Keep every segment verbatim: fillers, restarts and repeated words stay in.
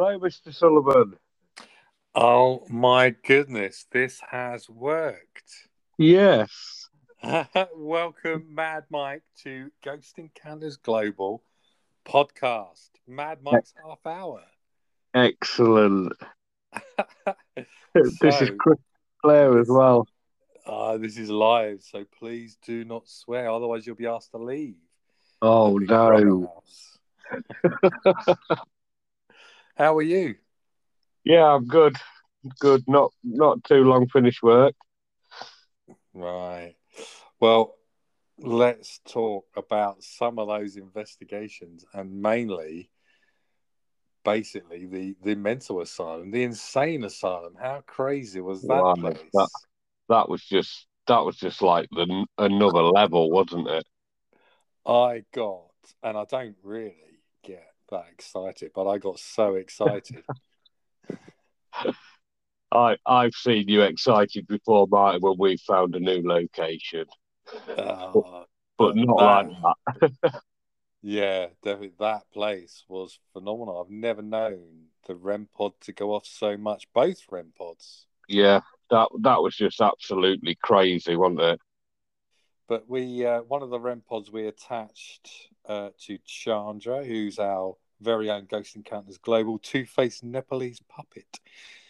Hello, Mister Sullivan. Oh, my goodness. This has worked. Yes. Welcome, Mad Mike, to Ghost Encounters Global podcast. Mad Mike's e- half hour. Excellent. This so, is Chris Clare as well. Uh, this is live, so please do not swear. Otherwise, you'll be asked to leave. Oh, no. How are you? Yeah, I'm good. Good. Not not too long finished work. Right. Well, let's talk about some of those investigations and mainly, basically, the, the mental asylum, the insane asylum. How crazy was that wow, place? That, that was just that was just like the, another level, wasn't it? I got, and I don't really get that excited, but I got so excited. I, I've seen you excited before, Martin, when we found a new location. Uh, but, but not that, like that. Yeah, definitely. That place was phenomenal. I've never known the REM pod to go off so much, both REM pods. Yeah, that that was just absolutely crazy, wasn't it? But we, uh, one of the REM pods we attached uh, to Chandra, who's our very own Ghost Encounters Global two-faced Nepalese puppet.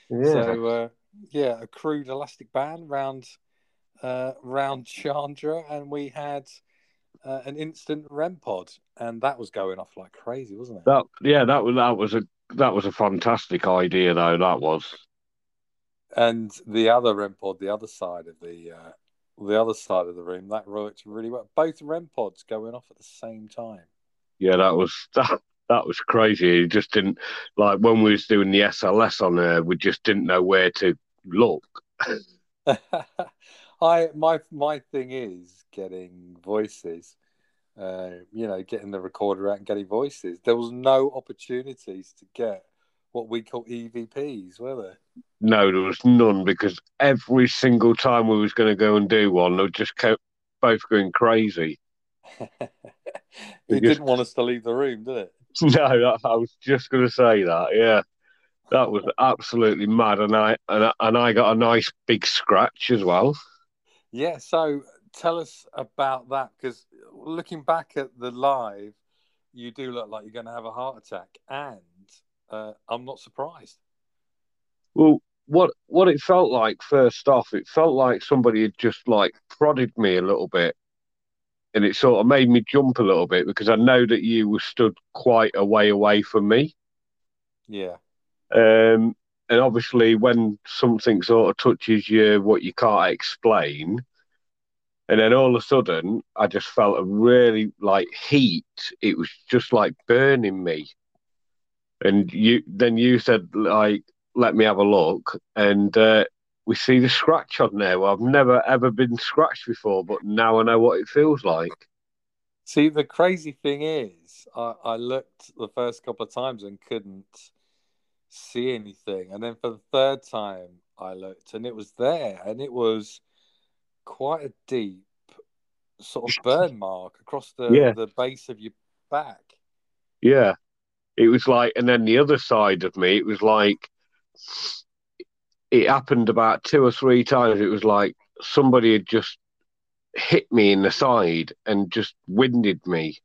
Yeah. So, uh, yeah, a crude elastic band round, uh, round Chandra, and we had uh, an instant REM pod, and that was going off like crazy, wasn't it? That, yeah, that was that was a that was a fantastic idea, though. That was. And the other REM pod, the other side of the. Uh, The other side of the room, that worked really well. Both REM pods going off at the same time. Yeah, that was that, that was crazy. It just didn't, like when we was doing the S L S on there, we just didn't know where to look. I my my thing is getting voices. Uh, you know, getting the recorder out and getting voices. There was no opportunities to get what we call E V Ps, were there? No, there was none, because every single time we was going to go and do one, they just kept both going crazy. It just... didn't want us to leave the room, did it? No, I was just going to say that, yeah. That was absolutely mad, and I, and I and I got a nice big scratch as well. Yeah, so tell us about that, because looking back at the live, you do look like you're going to have a heart attack, and... Uh, I'm not surprised. Well, what what it felt like first off, it felt like somebody had just like prodded me a little bit, and it sort of made me jump a little bit, because I know that you were stood quite a way away from me. Yeah. Um, and obviously, when something sort of touches you, what you can't explain, and then all of a sudden, I just felt a really like heat. It was just like burning me. And you then you said, like, let me have a look. And uh, we see the scratch on there. Well, I've never, ever been scratched before, but now I know what it feels like. See, the crazy thing is, I, I looked the first couple of times and couldn't see anything. And then for the third time, I looked and it was there. And it was quite a deep sort of burn mark across the, yeah. the base of your back. Yeah. It was like, and then the other side of me, it was like, it happened about two or three times. It was like somebody had just hit me in the side and just winded me.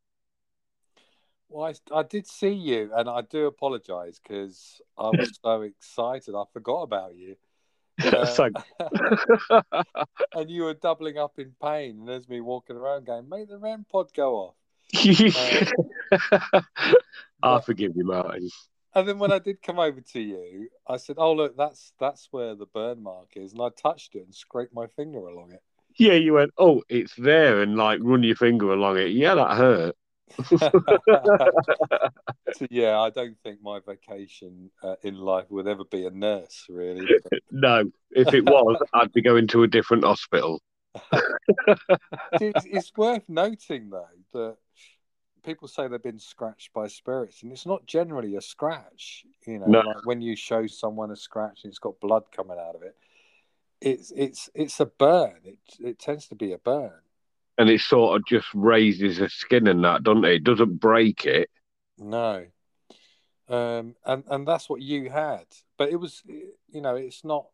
Well, I, I did see you, and I do apologise because I was so excited. I forgot about you. Uh, and you were doubling up in pain. And there's me walking around going, make the REM pod go off. uh, I forgive you, Martin. And then when I did come over to you, I said, oh, look, that's that's where the burn mark is. And I touched it and scraped my finger along it. Yeah, you went, oh, it's there, and, like, run your finger along it. Yeah, that hurt. So, yeah, I don't think my vacation uh, in life would ever be a nurse, really. No, if it was, I'd be going to a different hospital. it's, it's worth noting, though, that people say they've been scratched by spirits, and it's not generally a scratch. You know, no. Like when you show someone a scratch and it's got blood coming out of it, it's it's it's a burn. It it tends to be a burn, and it sort of just raises the skin and that, doesn't it? It doesn't break it. No. Um, and, and that's what you had. But it was, you know, it's not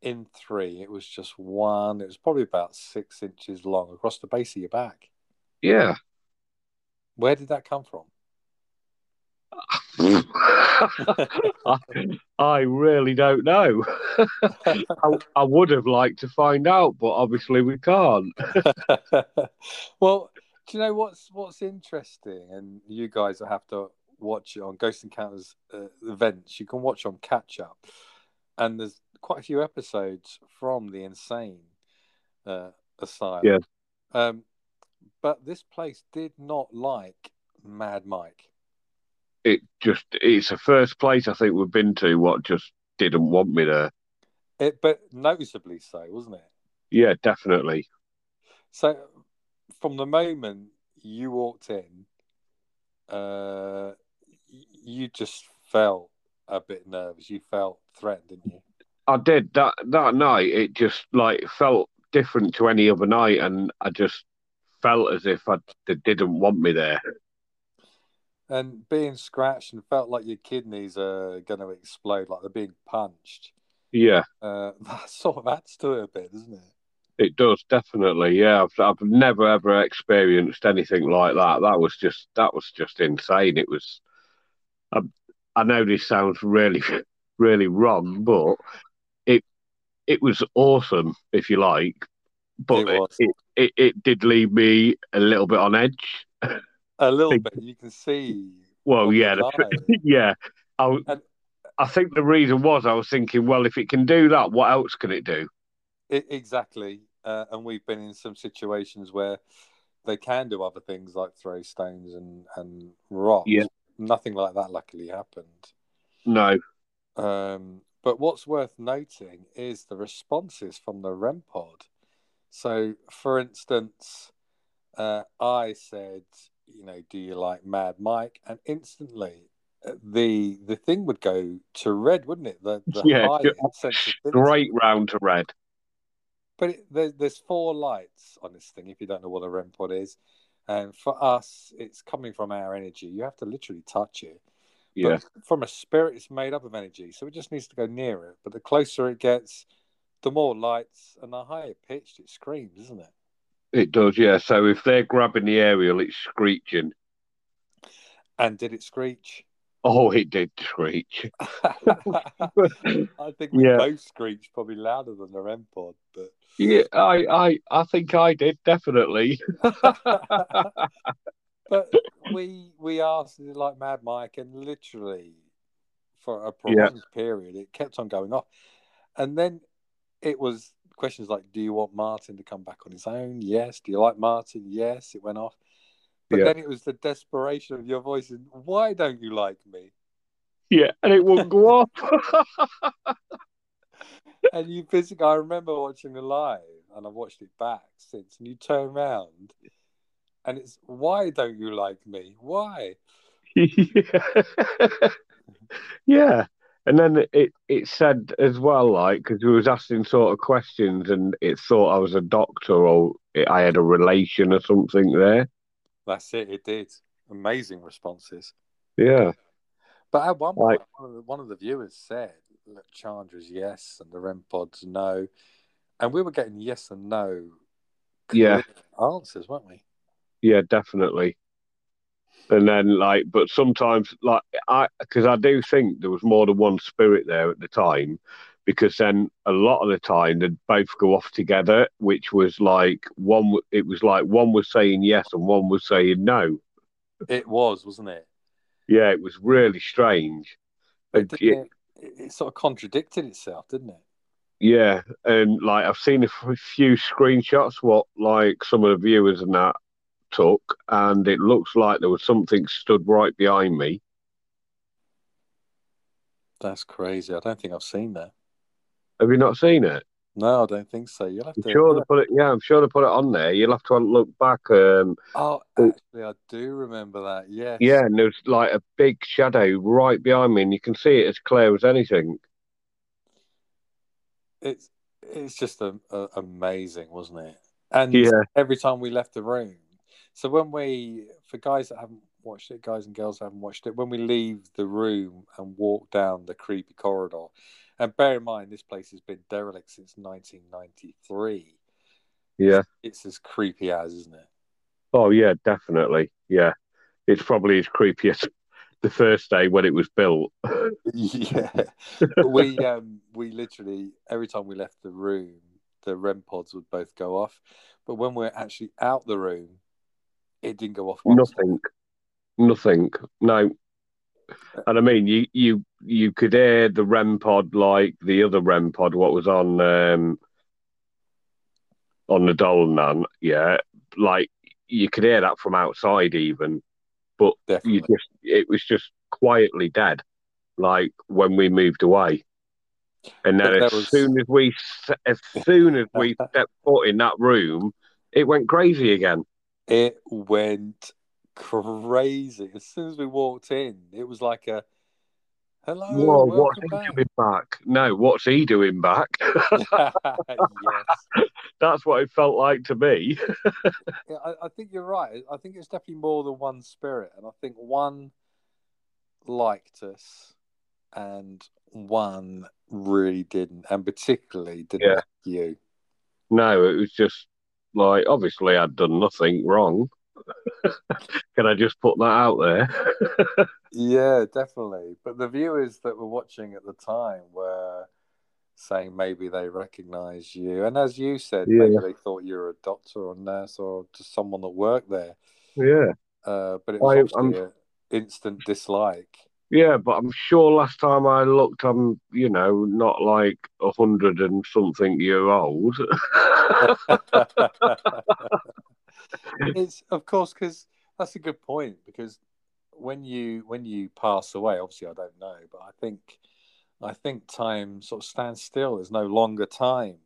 in three. It was just one. It was probably about six inches long across the base of your back. Yeah. Where did that come from? I, I really don't know. I, I would have liked to find out, but obviously we can't. Well, do you know what's what's interesting? And you guys will have to watch it on Ghost Encounters uh, events. You can watch on Catch Up, and there's quite a few episodes from the insane uh, asylum. Yeah. Um, but this place did not like Mad Mike. It just, it's the first place I think we've been to what just didn't want me there. It, but noticeably so, wasn't it? Yeah, definitely. So from the moment you walked in, uh, you just felt a bit nervous. You felt threatened, didn't you? I did. That, that night, it just like felt different to any other night, and I just felt as if I, they didn't want me there. And being scratched and felt like your kidneys are going to explode, like they're being punched. Yeah. Uh, that sort of adds to it a bit, doesn't it? It does, definitely, yeah. I've, I've never, ever experienced anything like that. That was just that was just insane. It was... I, I know this sounds really, really wrong, but it it was awesome, if you like. But it, it, it, it did leave me a little bit on edge. A little think, bit, you can see. Well, yeah, the, yeah. I, and, I think the reason was I was thinking, well, if it can do that, what else can it do? It, exactly, uh, and we've been in some situations where they can do other things like throw stones and and rocks. Yeah. Nothing like that luckily happened. No. Um, but what's worth noting is the responses from the REM pod. So, for instance, uh, I said, you know, do you like Mad Mike? And instantly, the the thing would go to red, wouldn't it? The, the yeah, straight round to red. But it, there, there's four lights on this thing, if you don't know what a REM pod is. And for us, it's coming from our energy. You have to literally touch it. Yeah. But from a spirit, it's made up of energy, so it just needs to go near it. But the closer it gets, the more lights and the higher pitched it screams, isn't it? It does, yeah. So if they're grabbing the aerial, it's screeching. And did it screech? Oh, it did screech. I think we yeah. both screeched probably louder than the REM pod. But... Yeah, I, I, I think I did, definitely. But we we asked, like Mad Mike, and literally for a prolonged yeah. period, it kept on going off. And then it was... questions like, do you want Martin to come back on his own? Yes. Do you like Martin? Yes. It went off. But yeah. then it was the desperation of your voice. And, why don't you like me? Yeah. And it wouldn't go off. And you physically, I remember watching it live and I've watched it back since. And you turn around and it's, why don't you like me? Why? Yeah. Yeah. And then it, it said as well, like, because we was asking sort of questions and it thought I was a doctor or it, I had a relation or something there. That's it, it did. Amazing responses. Yeah. But at one point, like, one, of the, one of the viewers said, look, Chandra's yes and the REM pod's no. And we were getting yes and no yeah. answers, weren't we? Yeah, definitely. And then, like, but sometimes, like, I, because I do think there was more than one spirit there at the time, because then a lot of the time they'd both go off together, which was like one, it was like one was saying yes and one was saying no. It was, wasn't it? Yeah, it was really strange. It, it, it sort of contradicted itself, didn't it? Yeah. And, like, I've seen a few screenshots, what, like, some of the viewers and that took, and it looks like there was something stood right behind me. That's crazy. I don't think I've seen that. Have you not seen it? No, I don't think so. You'll have I'm to. Sure, yeah. They put it. Yeah, I'm sure they put it on there. You'll have to look back. Um, oh, actually, I do remember that. Yeah. Yeah, and there's like a big shadow right behind me, and you can see it as clear as anything. It's it's just a, a, amazing, wasn't it? And yeah. every time we left the room. So when we, for guys that haven't watched it, guys and girls haven't watched it, when we leave the room and walk down the creepy corridor, and bear in mind this place has been derelict since nineteen ninety-three. Yeah. It's as creepy as, isn't it? Oh, yeah, definitely. Yeah. It's probably as creepy as the first day when it was built. Yeah. we um, we literally, every time we left the room, the REM pods would both go off. But when we're actually out the room, it didn't go off once. Nothing. Nothing. No. And I mean, you you you could hear the REM pod like the other REM pod, what was on um, on the Dolnan, yeah. Like, you could hear that from outside even, but Definitely. you just it was just quietly dead, like when we moved away. And then as was... soon as we as soon as we stepped foot in that room, it went crazy again. It went crazy. As soon as we walked in, it was like a hello. Whoa, what's he back? doing back? No, what's he doing back? Yes. That's what it felt like to me. Yeah, I, I think you're right. I think it's definitely more than one spirit, and I think one liked us, and one really didn't, and particularly didn't yeah. like you. No, it was just like, obviously I'd done nothing wrong. Can I just put that out there? Yeah, definitely. But the viewers that were watching at the time were saying maybe they recognised you. And as you said, yeah. maybe they thought you were a doctor or nurse or just someone that worked there. Yeah. Uh, but it was an instant dislike. Yeah, but I'm sure last time I looked, I'm, you know, not like a hundred and something year old. It's, of course, because that's a good point, because when you when you pass away, obviously I don't know, but I think I think time sort of stands still. There's no longer time.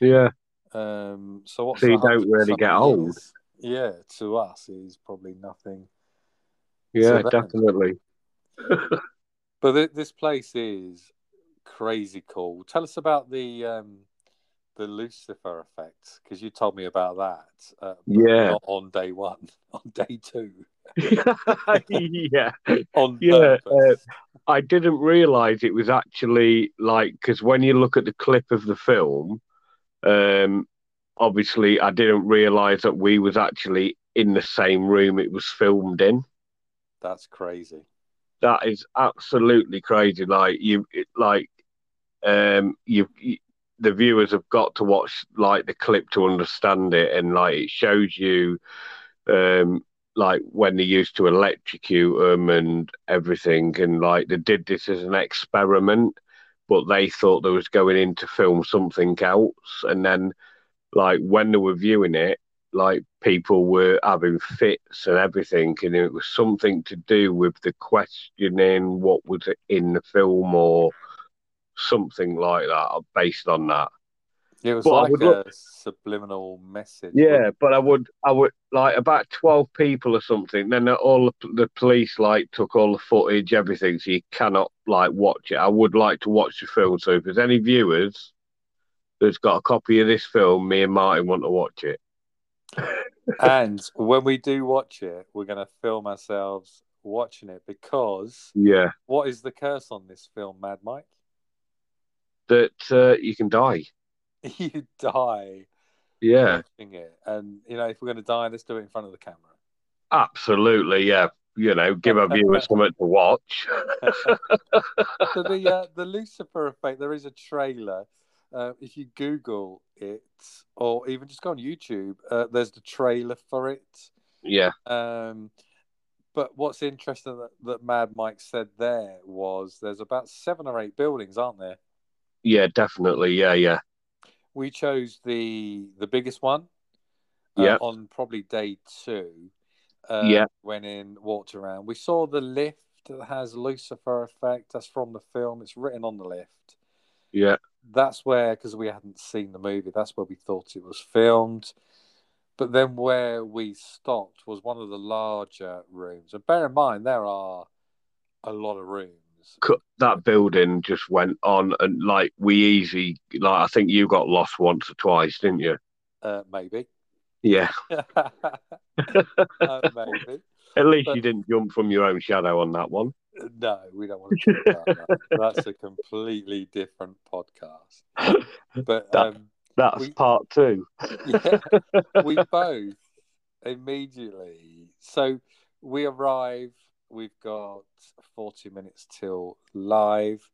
Yeah. Um, so what? So you don't really get old. Is, yeah, to us is probably nothing. Yeah, definitely. But th- this place is crazy cool. Tell us about the um, the Lucifer effect, because you told me about that. Uh, yeah. Not on day one, on day two. yeah. On yeah. Uh, I didn't realise it was actually like, because when you look at the clip of the film, um, obviously I didn't realise that we was actually in the same room it was filmed in. That's crazy. That is absolutely crazy. Like you, it, like um, you, you, the viewers have got to watch like the clip to understand it, and like it shows you, um, like when they used to electrocute them and everything, and like they did this as an experiment, but they thought they was going in to film something else, and then like when they were viewing it, like people were having fits and everything, and it was something to do with the questioning what was in the film or something like that, based on that. It was but like a look, subliminal message. Yeah, but I would, I would like about twelve people or something. Then all the, the police like took all the footage, everything, so you cannot like watch it. I would like to watch the film. So if there's any viewers that's got a copy of this film, me and Martin want to watch it. And when we do watch it, we're going to film ourselves watching it, because yeah, what is the curse on this film, Mad Mike? That uh, you can die. You die. Yeah. It. And, you know, if we're going to die, let's do it in front of the camera. Absolutely, yeah. You know, give our viewers something to watch. So the, uh, the Lucifer effect, there is a trailer. Uh, if you Google it, or even just go on YouTube, uh, there's the trailer for it. Yeah. Um, but what's interesting that, that Mad Mike said there was there's about seven or eight buildings, aren't there? Yeah, definitely. Yeah, yeah. We chose the the biggest one. Uh, yeah. On probably day two. Um, yeah. Went in, walked around. We saw the lift that has Lucifer effect. That's from the film. It's written on the lift. Yeah. That's where, because we hadn't seen the movie, that's where we thought it was filmed. But then where we stopped was one of the larger rooms. And bear in mind, there are a lot of rooms. That building just went on, and like we easy, like I think you got lost once or twice, didn't you? Uh, maybe. Yeah. uh, maybe. At least but, you didn't jump from your own shadow on that one. No, we don't want to talk about that. That's a completely different podcast. But that, um, that's we, part two. Yeah, we both immediately. So we arrive. We've got forty minutes till live.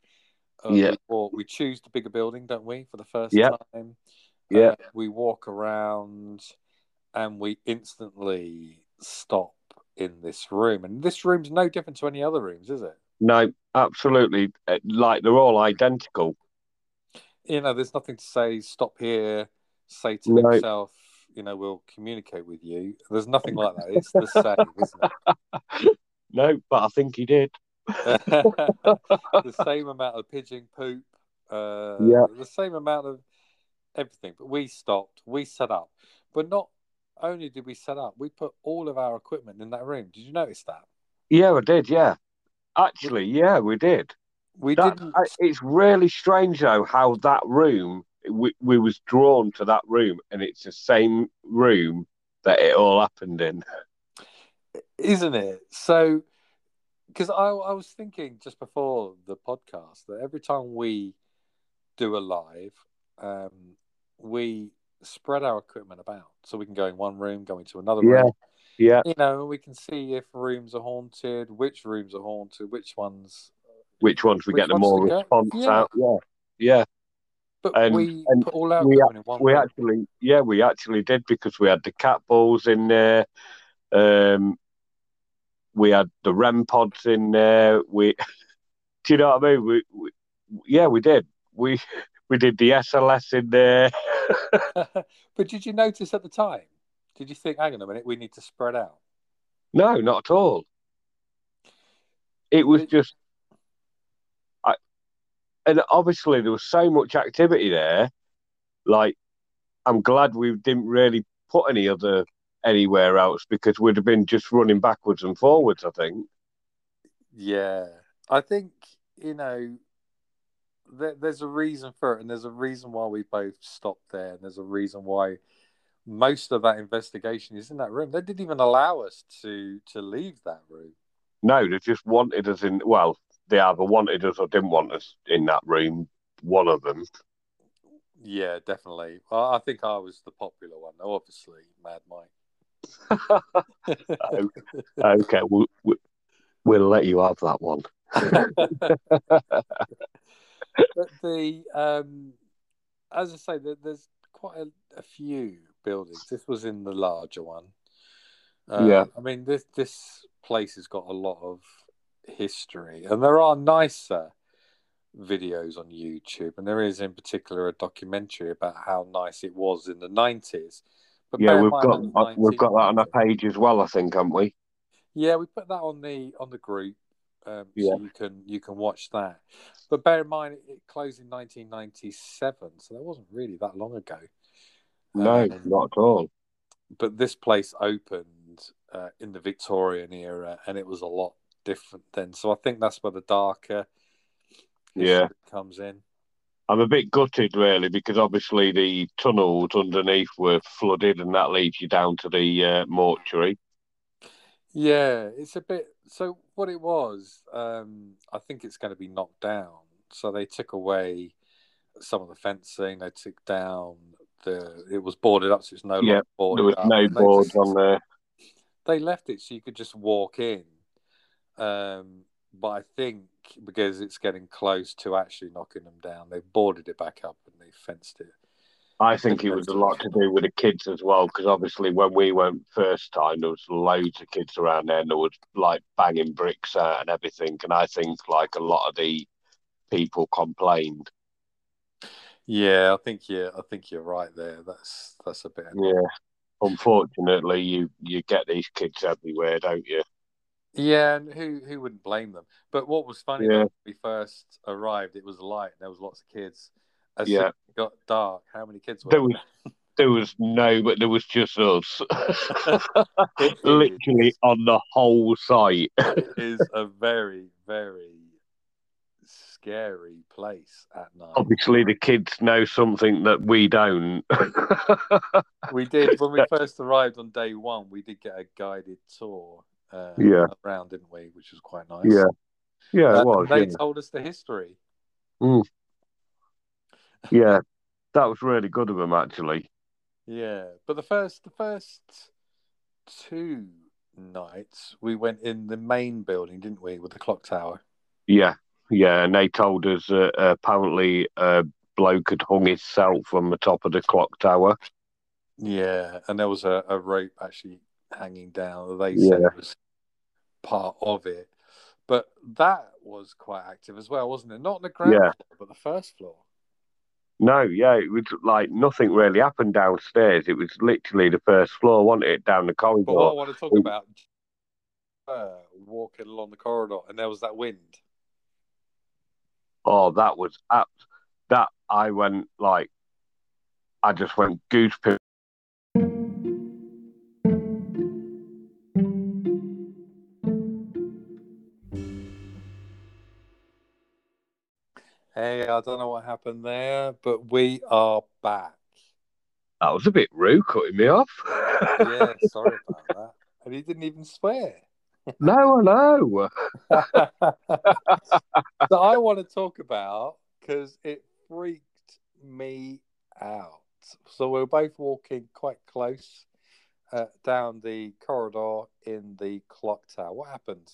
Um, yeah. Or we, we choose the bigger building, don't we? For the first yeah. time. Yeah. Uh, we walk around, and we instantly stop in this room. And this room's no different to any other rooms, is it? No, absolutely. Like, they're all identical. You know, there's nothing to say, stop here, say to no. himself, you know, we'll communicate with you. There's nothing like that. It's the same, isn't it? No, but I think he did. The same amount of pigeon poop. Uh, yeah. The same amount of everything. But we stopped. We set up. But not only did we set up, we put all of our equipment in that room. Did you notice that? Yeah, I did, yeah. Actually, yeah, we did. We that, didn't... It's really strange, though, how that room, we, we was drawn to that room, and it's the same room that it all happened in. Isn't it? So, because I, I was thinking just before the podcast that every time we do a live, um, we... spread our equipment about so we can go in one room, go into another yeah. room. Yeah. You know, we can see if rooms are haunted, which rooms are haunted, which ones. Which ones we which get the more response yeah. out. Yeah. Yeah. But and, we and put all our we, equipment in one we room. Actually, yeah, we actually did because we had the cat balls in there. Um, we had the REM pods in there. We, do you know what I mean? We, we, yeah, we did. We. We did the S L S in there. But did you notice at the time? Did you think, hang on a minute, we need to spread out? No, not at all. It was did... just... I, and obviously there was so much activity there. Like, I'm glad we didn't really put any other anywhere else because we'd have been just running backwards and forwards, I think. Yeah. I think, you know... there's a reason for it, and there's a reason why we both stopped there, and there's a reason why most of that investigation is in that room. They didn't even allow us to to leave that room. No, they just wanted us in. Well, they either wanted us or didn't want us in that room. One of them. Yeah, definitely. I think I was the popular one, though, obviously, Mad Mike. Okay, we'll, we'll let you have that one. But the um, as I say, there, there's quite a, a few buildings. This was in the larger one. Uh, yeah, I mean this this place has got a lot of history, and there are nicer videos on YouTube, and there is in particular a documentary about how nice it was in the nineties. But yeah, we've got nineties, we've got that on our page as well, I think, haven't we? Yeah, we put that on the on the group. Um, yeah. So you can you can watch that, but bear in mind it closed in nineteen ninety-seven, so that wasn't really that long ago. No, um, not at all. But this place opened uh, in the Victorian era, and it was a lot different then. So I think that's where the darker yeah comes in. I'm a bit gutted, really, because obviously the tunnels underneath were flooded, and that leads you down to the uh, mortuary. Yeah, it's a bit... So what it was, um, I think it's going to be knocked down. So they took away some of the fencing. They took down the... It was boarded up, so it's no longer yeah, boarded up. There was up. no boards on there. They left it so you could just walk in. Um, but I think because it's getting close to actually knocking them down, they boarded it back up and they fenced it. I think it was a lot to do with the kids as well, because obviously when we went first time, there was loads of kids around there, and there was like banging bricks out and everything. And I think like a lot of the people complained. Yeah, I think yeah, I think you're right there. That's that's a bit annoying. Yeah. Unfortunately, you you get these kids everywhere, don't you? Yeah, and who who wouldn't blame them? But what was funny yeah. when we first arrived, it was light, and there was lots of kids. As yeah, it got dark. How many kids were there? Was, there was no, but there was just us. Literally is. On the whole site. It is a very, very scary place at night. Obviously, the kids know something that we don't. We did. When we first arrived on day one, we did get a guided tour uh, yeah. around, didn't we? Which was quite nice. Yeah, yeah, uh, it was. They yeah. told us the history. Mm. Yeah, that was really good of them, actually. Yeah, but the first, the first two nights we went in the main building, didn't we, with the clock tower? Yeah, yeah, and they told us uh, apparently a bloke had hung himself from the top of the clock tower. Yeah, and there was a, a rope actually hanging down. They said yeah. it was part of it, but that was quite active as well, wasn't it? Not the ground yeah. floor, but the first floor. No, yeah, it was like nothing really happened downstairs. It was literally the first floor, wasn't it, down the corridor? But what I want to talk about, uh, walking along the corridor, and there was that wind. Oh, that was up. That I went like, I just went goosebumps. Hey, I don't know what happened there, but we are back. That was a bit rude, cutting me off. Yeah, sorry about that. And he didn't even swear. No, I know. So I want to talk about, because it freaked me out. So we were both walking quite close uh, down the corridor in the clock tower. What happened?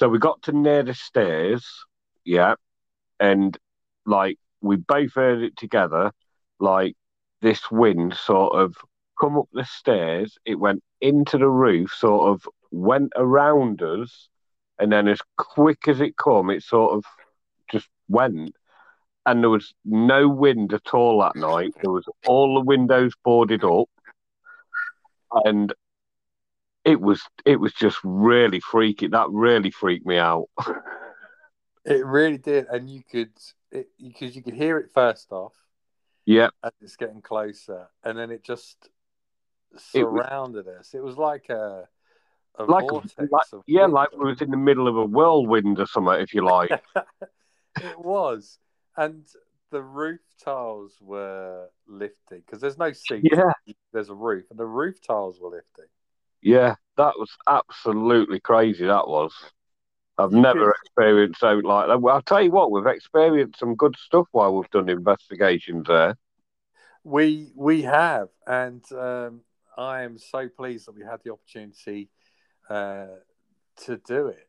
So we got to near the stairs, yeah. And, like, we both heard it together, like, this wind sort of come up the stairs, it went into the roof, sort of went around us, and then as quick as it come, it sort of just went. And there was no wind at all that night. There was all the windows boarded up, and it was it was just really freaky. That really freaked me out. It really did, and you could, it, because you could hear it first off. Yeah, as it's getting closer, and then it just surrounded it was, us. It was like a, a like, vortex. Like, of yeah, wind. Like we was in the middle of a whirlwind or something, if you like. It was, and the roof tiles were lifting because there's no seat. Yeah, there's a roof, and the roof tiles were lifting. Yeah, that was absolutely crazy. That was. I've never experienced something like that. Well, I'll tell you what, we've experienced some good stuff while we've done investigations there. We we have, and um, I am so pleased that we had the opportunity uh, to do it.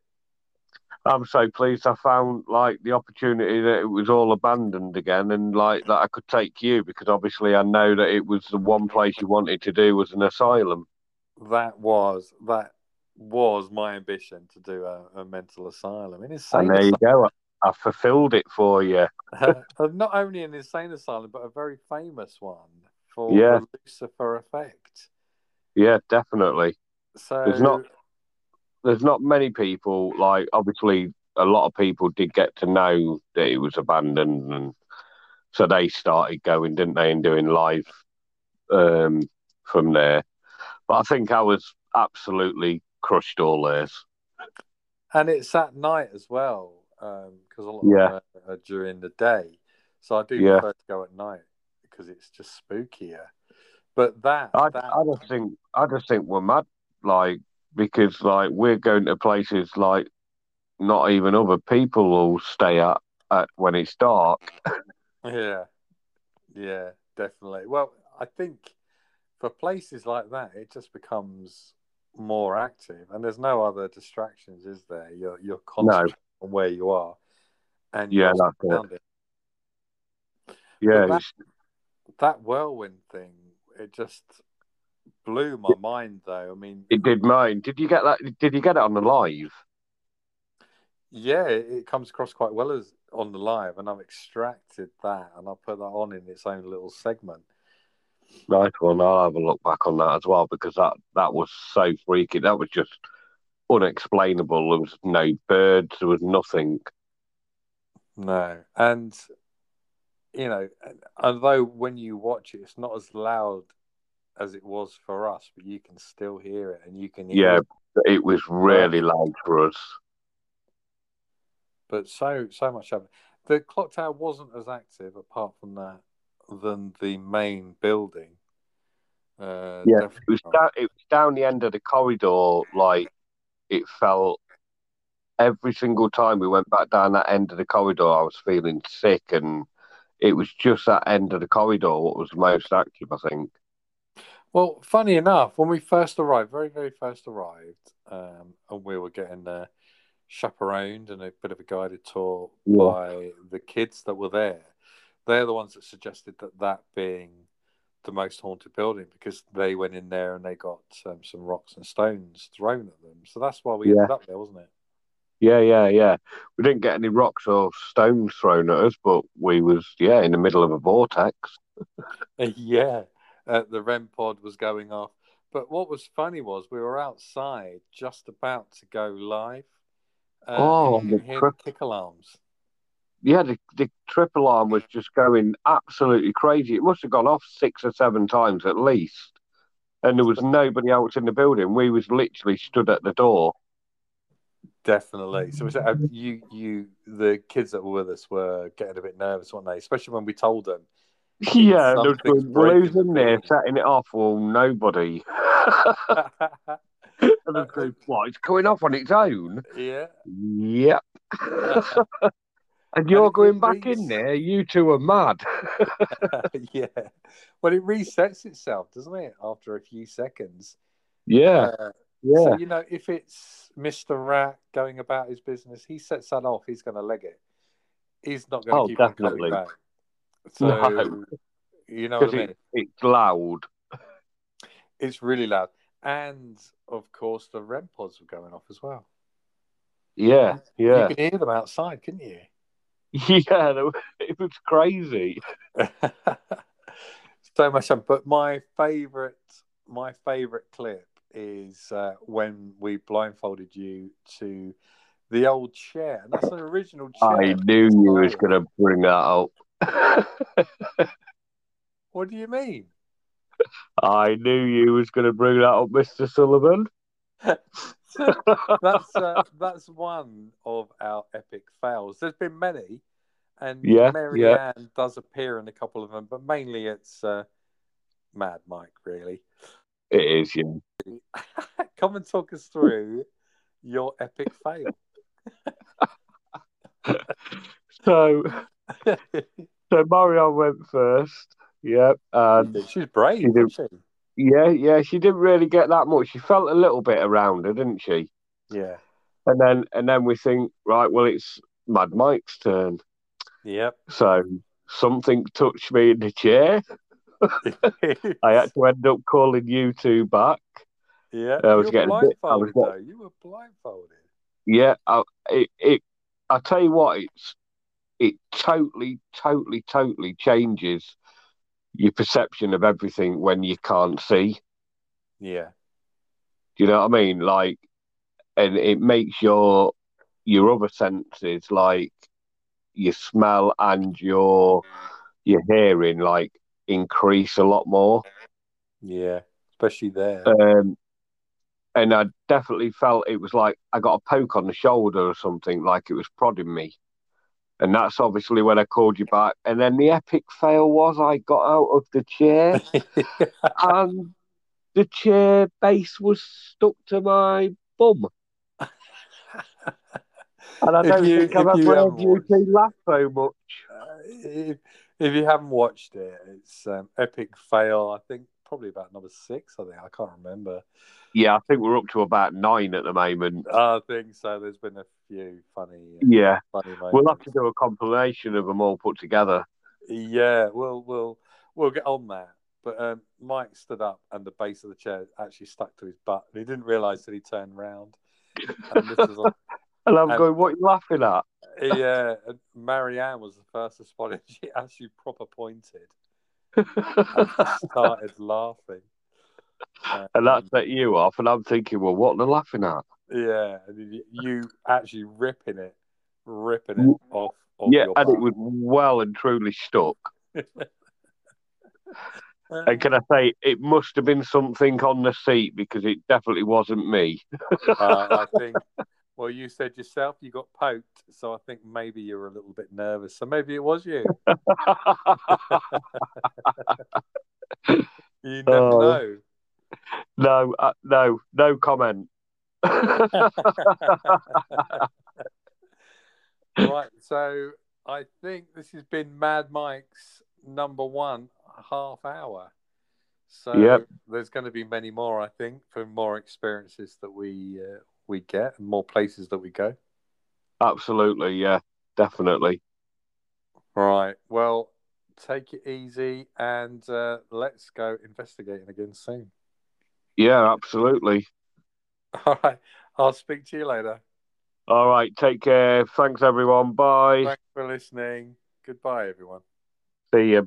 I'm so pleased I found, like, the opportunity that it was all abandoned again, and, like, that I could take you, because obviously I know that it was the one place you wanted to do was an asylum. That was, that was my ambition to do a, a mental asylum. An insane and there asylum. You go. I, I fulfilled it for you. uh, not only an insane asylum, but a very famous one for yeah. the Lucifer effect. Yeah, definitely. So there's not there's not many people, like, obviously a lot of people did get to know that it was abandoned, and so they started going, didn't they, and doing live um, from there. But I think I was absolutely crushed all theirs, and it's at night as well, um, because a lot yeah. of them are during the day, so I do yeah. prefer to go at night because it's just spookier. But that I, that, I just think, I just think we're mad, like, because, like, we're going to places like not even other people will stay at, at when it's dark. yeah, yeah, definitely. Well, I think for places like that, it just becomes more active, and there's no other distractions, is there? You're you're concentrating no. on where you are, and yeah, that's it. it. Yeah, that, that whirlwind thing, it just blew my it, mind. Though, I mean, it did mine. Did you get that? Did you get it on the live? Yeah, it comes across quite well as on the live, and I've extracted that and I put that on in its own little segment. Nice one. I'll have a look back on that as well, because that, that was so freaky. That was just unexplainable. There was no birds. There was nothing. No. And, you know, although when you watch it, it's not as loud as it was for us, but you can still hear it, and you can hear it. Yeah, it was really loud for us. But so, so much happened. The clock tower wasn't as active apart from that. Than the main building. Uh, yeah, it was, down, it was down the end of the corridor, like it felt, every single time we went back down that end of the corridor, I was feeling sick, and it was just that end of the corridor what was most active, I think. Well, funny enough, when we first arrived, very, very first arrived, um, and we were getting uh, chaperoned and a bit of a guided tour yeah. by the kids that were there. They're the ones that suggested that that being the most haunted building, because they went in there and they got um, some rocks and stones thrown at them. So that's why we yeah. ended up there, wasn't it? Yeah, yeah, yeah. We didn't get any rocks or stones thrown at us, but we was, yeah, in the middle of a vortex. yeah, uh, the REM pod was going off. But what was funny was we were outside just about to go live. Uh, oh, and you could hear the kick alarms. Yeah, the, the trip alarm was just going absolutely crazy. It must have gone off six or seven times at least. And there was nobody else in the building. We was literally stood at the door. Definitely. So you, you, the kids that were with us were getting a bit nervous, weren't they? Especially when we told them. Yeah, there was blues in there, setting it off. Well, nobody. And then go, what? It's going off on its own. Yeah. Yep. And you're going back in there. You two are mad. Yeah. Well, it resets itself, doesn't it? After a few seconds. Yeah. Uh, yeah. So, you know, if it's Mister Rat going about his business, he sets that off. He's going to leg it. He's not going to oh, keep definitely. Coming back. So, no. You know what I mean? It, it's loud. It's really loud. And, of course, the REM pods were going off as well. Yeah, yeah. You could hear them outside, couldn't you? Yeah, it was crazy. So much fun. But my favourite, my favourite clip is uh, when we blindfolded you to the old chair, and that's an original chair. I knew you was going to bring that up. What do you mean? I knew you was going to bring that up, Mister Sullivan. So that's uh, that's one of our epic fails. There's been many, and yeah, Marianne yeah. does appear in a couple of them, but mainly it's uh, Mad Mike, really. It is, yeah. Come and talk us through your epic fail. so, so Marianne went first. Yep, and she's brave, she isn't she? Yeah, yeah, she didn't really get that much. She felt a little bit around her, didn't she? Yeah. And then and then we think, right, well, it's Mad Mike's turn. Yep. So something touched me in the chair. I had to end up calling you two back. Yeah, I was you were getting blindfolded, bit, I was getting, though. You were blindfolded. Yeah, I, it, it, I tell you what, it's, it totally, totally, totally changes your perception of everything when you can't see. Yeah. Do you know what I mean? Like, and it makes your your other senses, like your smell and your your hearing, like, increase a lot more. Yeah, especially there. Um, and I definitely felt it was like I got a poke on the shoulder or something, like it was prodding me. And that's obviously when I called you back. And then the epic fail was I got out of the chair and the chair base was stuck to my bum. And I don't you, think I've ever heard you two laugh so much. Uh, if, if you haven't watched it, it's um, epic fail, I think, probably about number six, I think. I can't remember. Yeah, I think we're up to about nine at the moment. I think so. There's been a few funny... Uh, yeah. Funny moments. We'll have to do a compilation of them all put together. Yeah, we'll we'll, we'll get on that. But um, Mike stood up and the base of the chair actually stuck to his butt. He didn't realise that he turned round. And, this is on... and I'm um, going, what are you laughing at? Yeah, Marianne was the first to spot it. She actually proper pointed. I started laughing. Um, and that set you off, and I'm thinking, well, what they're laughing at? Yeah, you actually ripping it, ripping it off. off yeah, your and butt. It was well and truly stuck. And can I say, it must have been something on the seat because it definitely wasn't me. uh, I think, well, you said yourself you got poked, so I think maybe you were a little bit nervous. So maybe it was you. You never oh. know. No, uh, no, no comment. Right, so I think this has been Mad Mike's number one half hour. So yep. There's going to be many more, I think, from more experiences that we uh, we get and more places that we go. Absolutely, yeah, definitely. Right, well, take it easy and uh, let's go investigating again soon. Yeah, absolutely. All right, I'll speak to you later. All right, take care. Thanks, everyone. Bye. Thanks for listening. Goodbye, everyone. See you.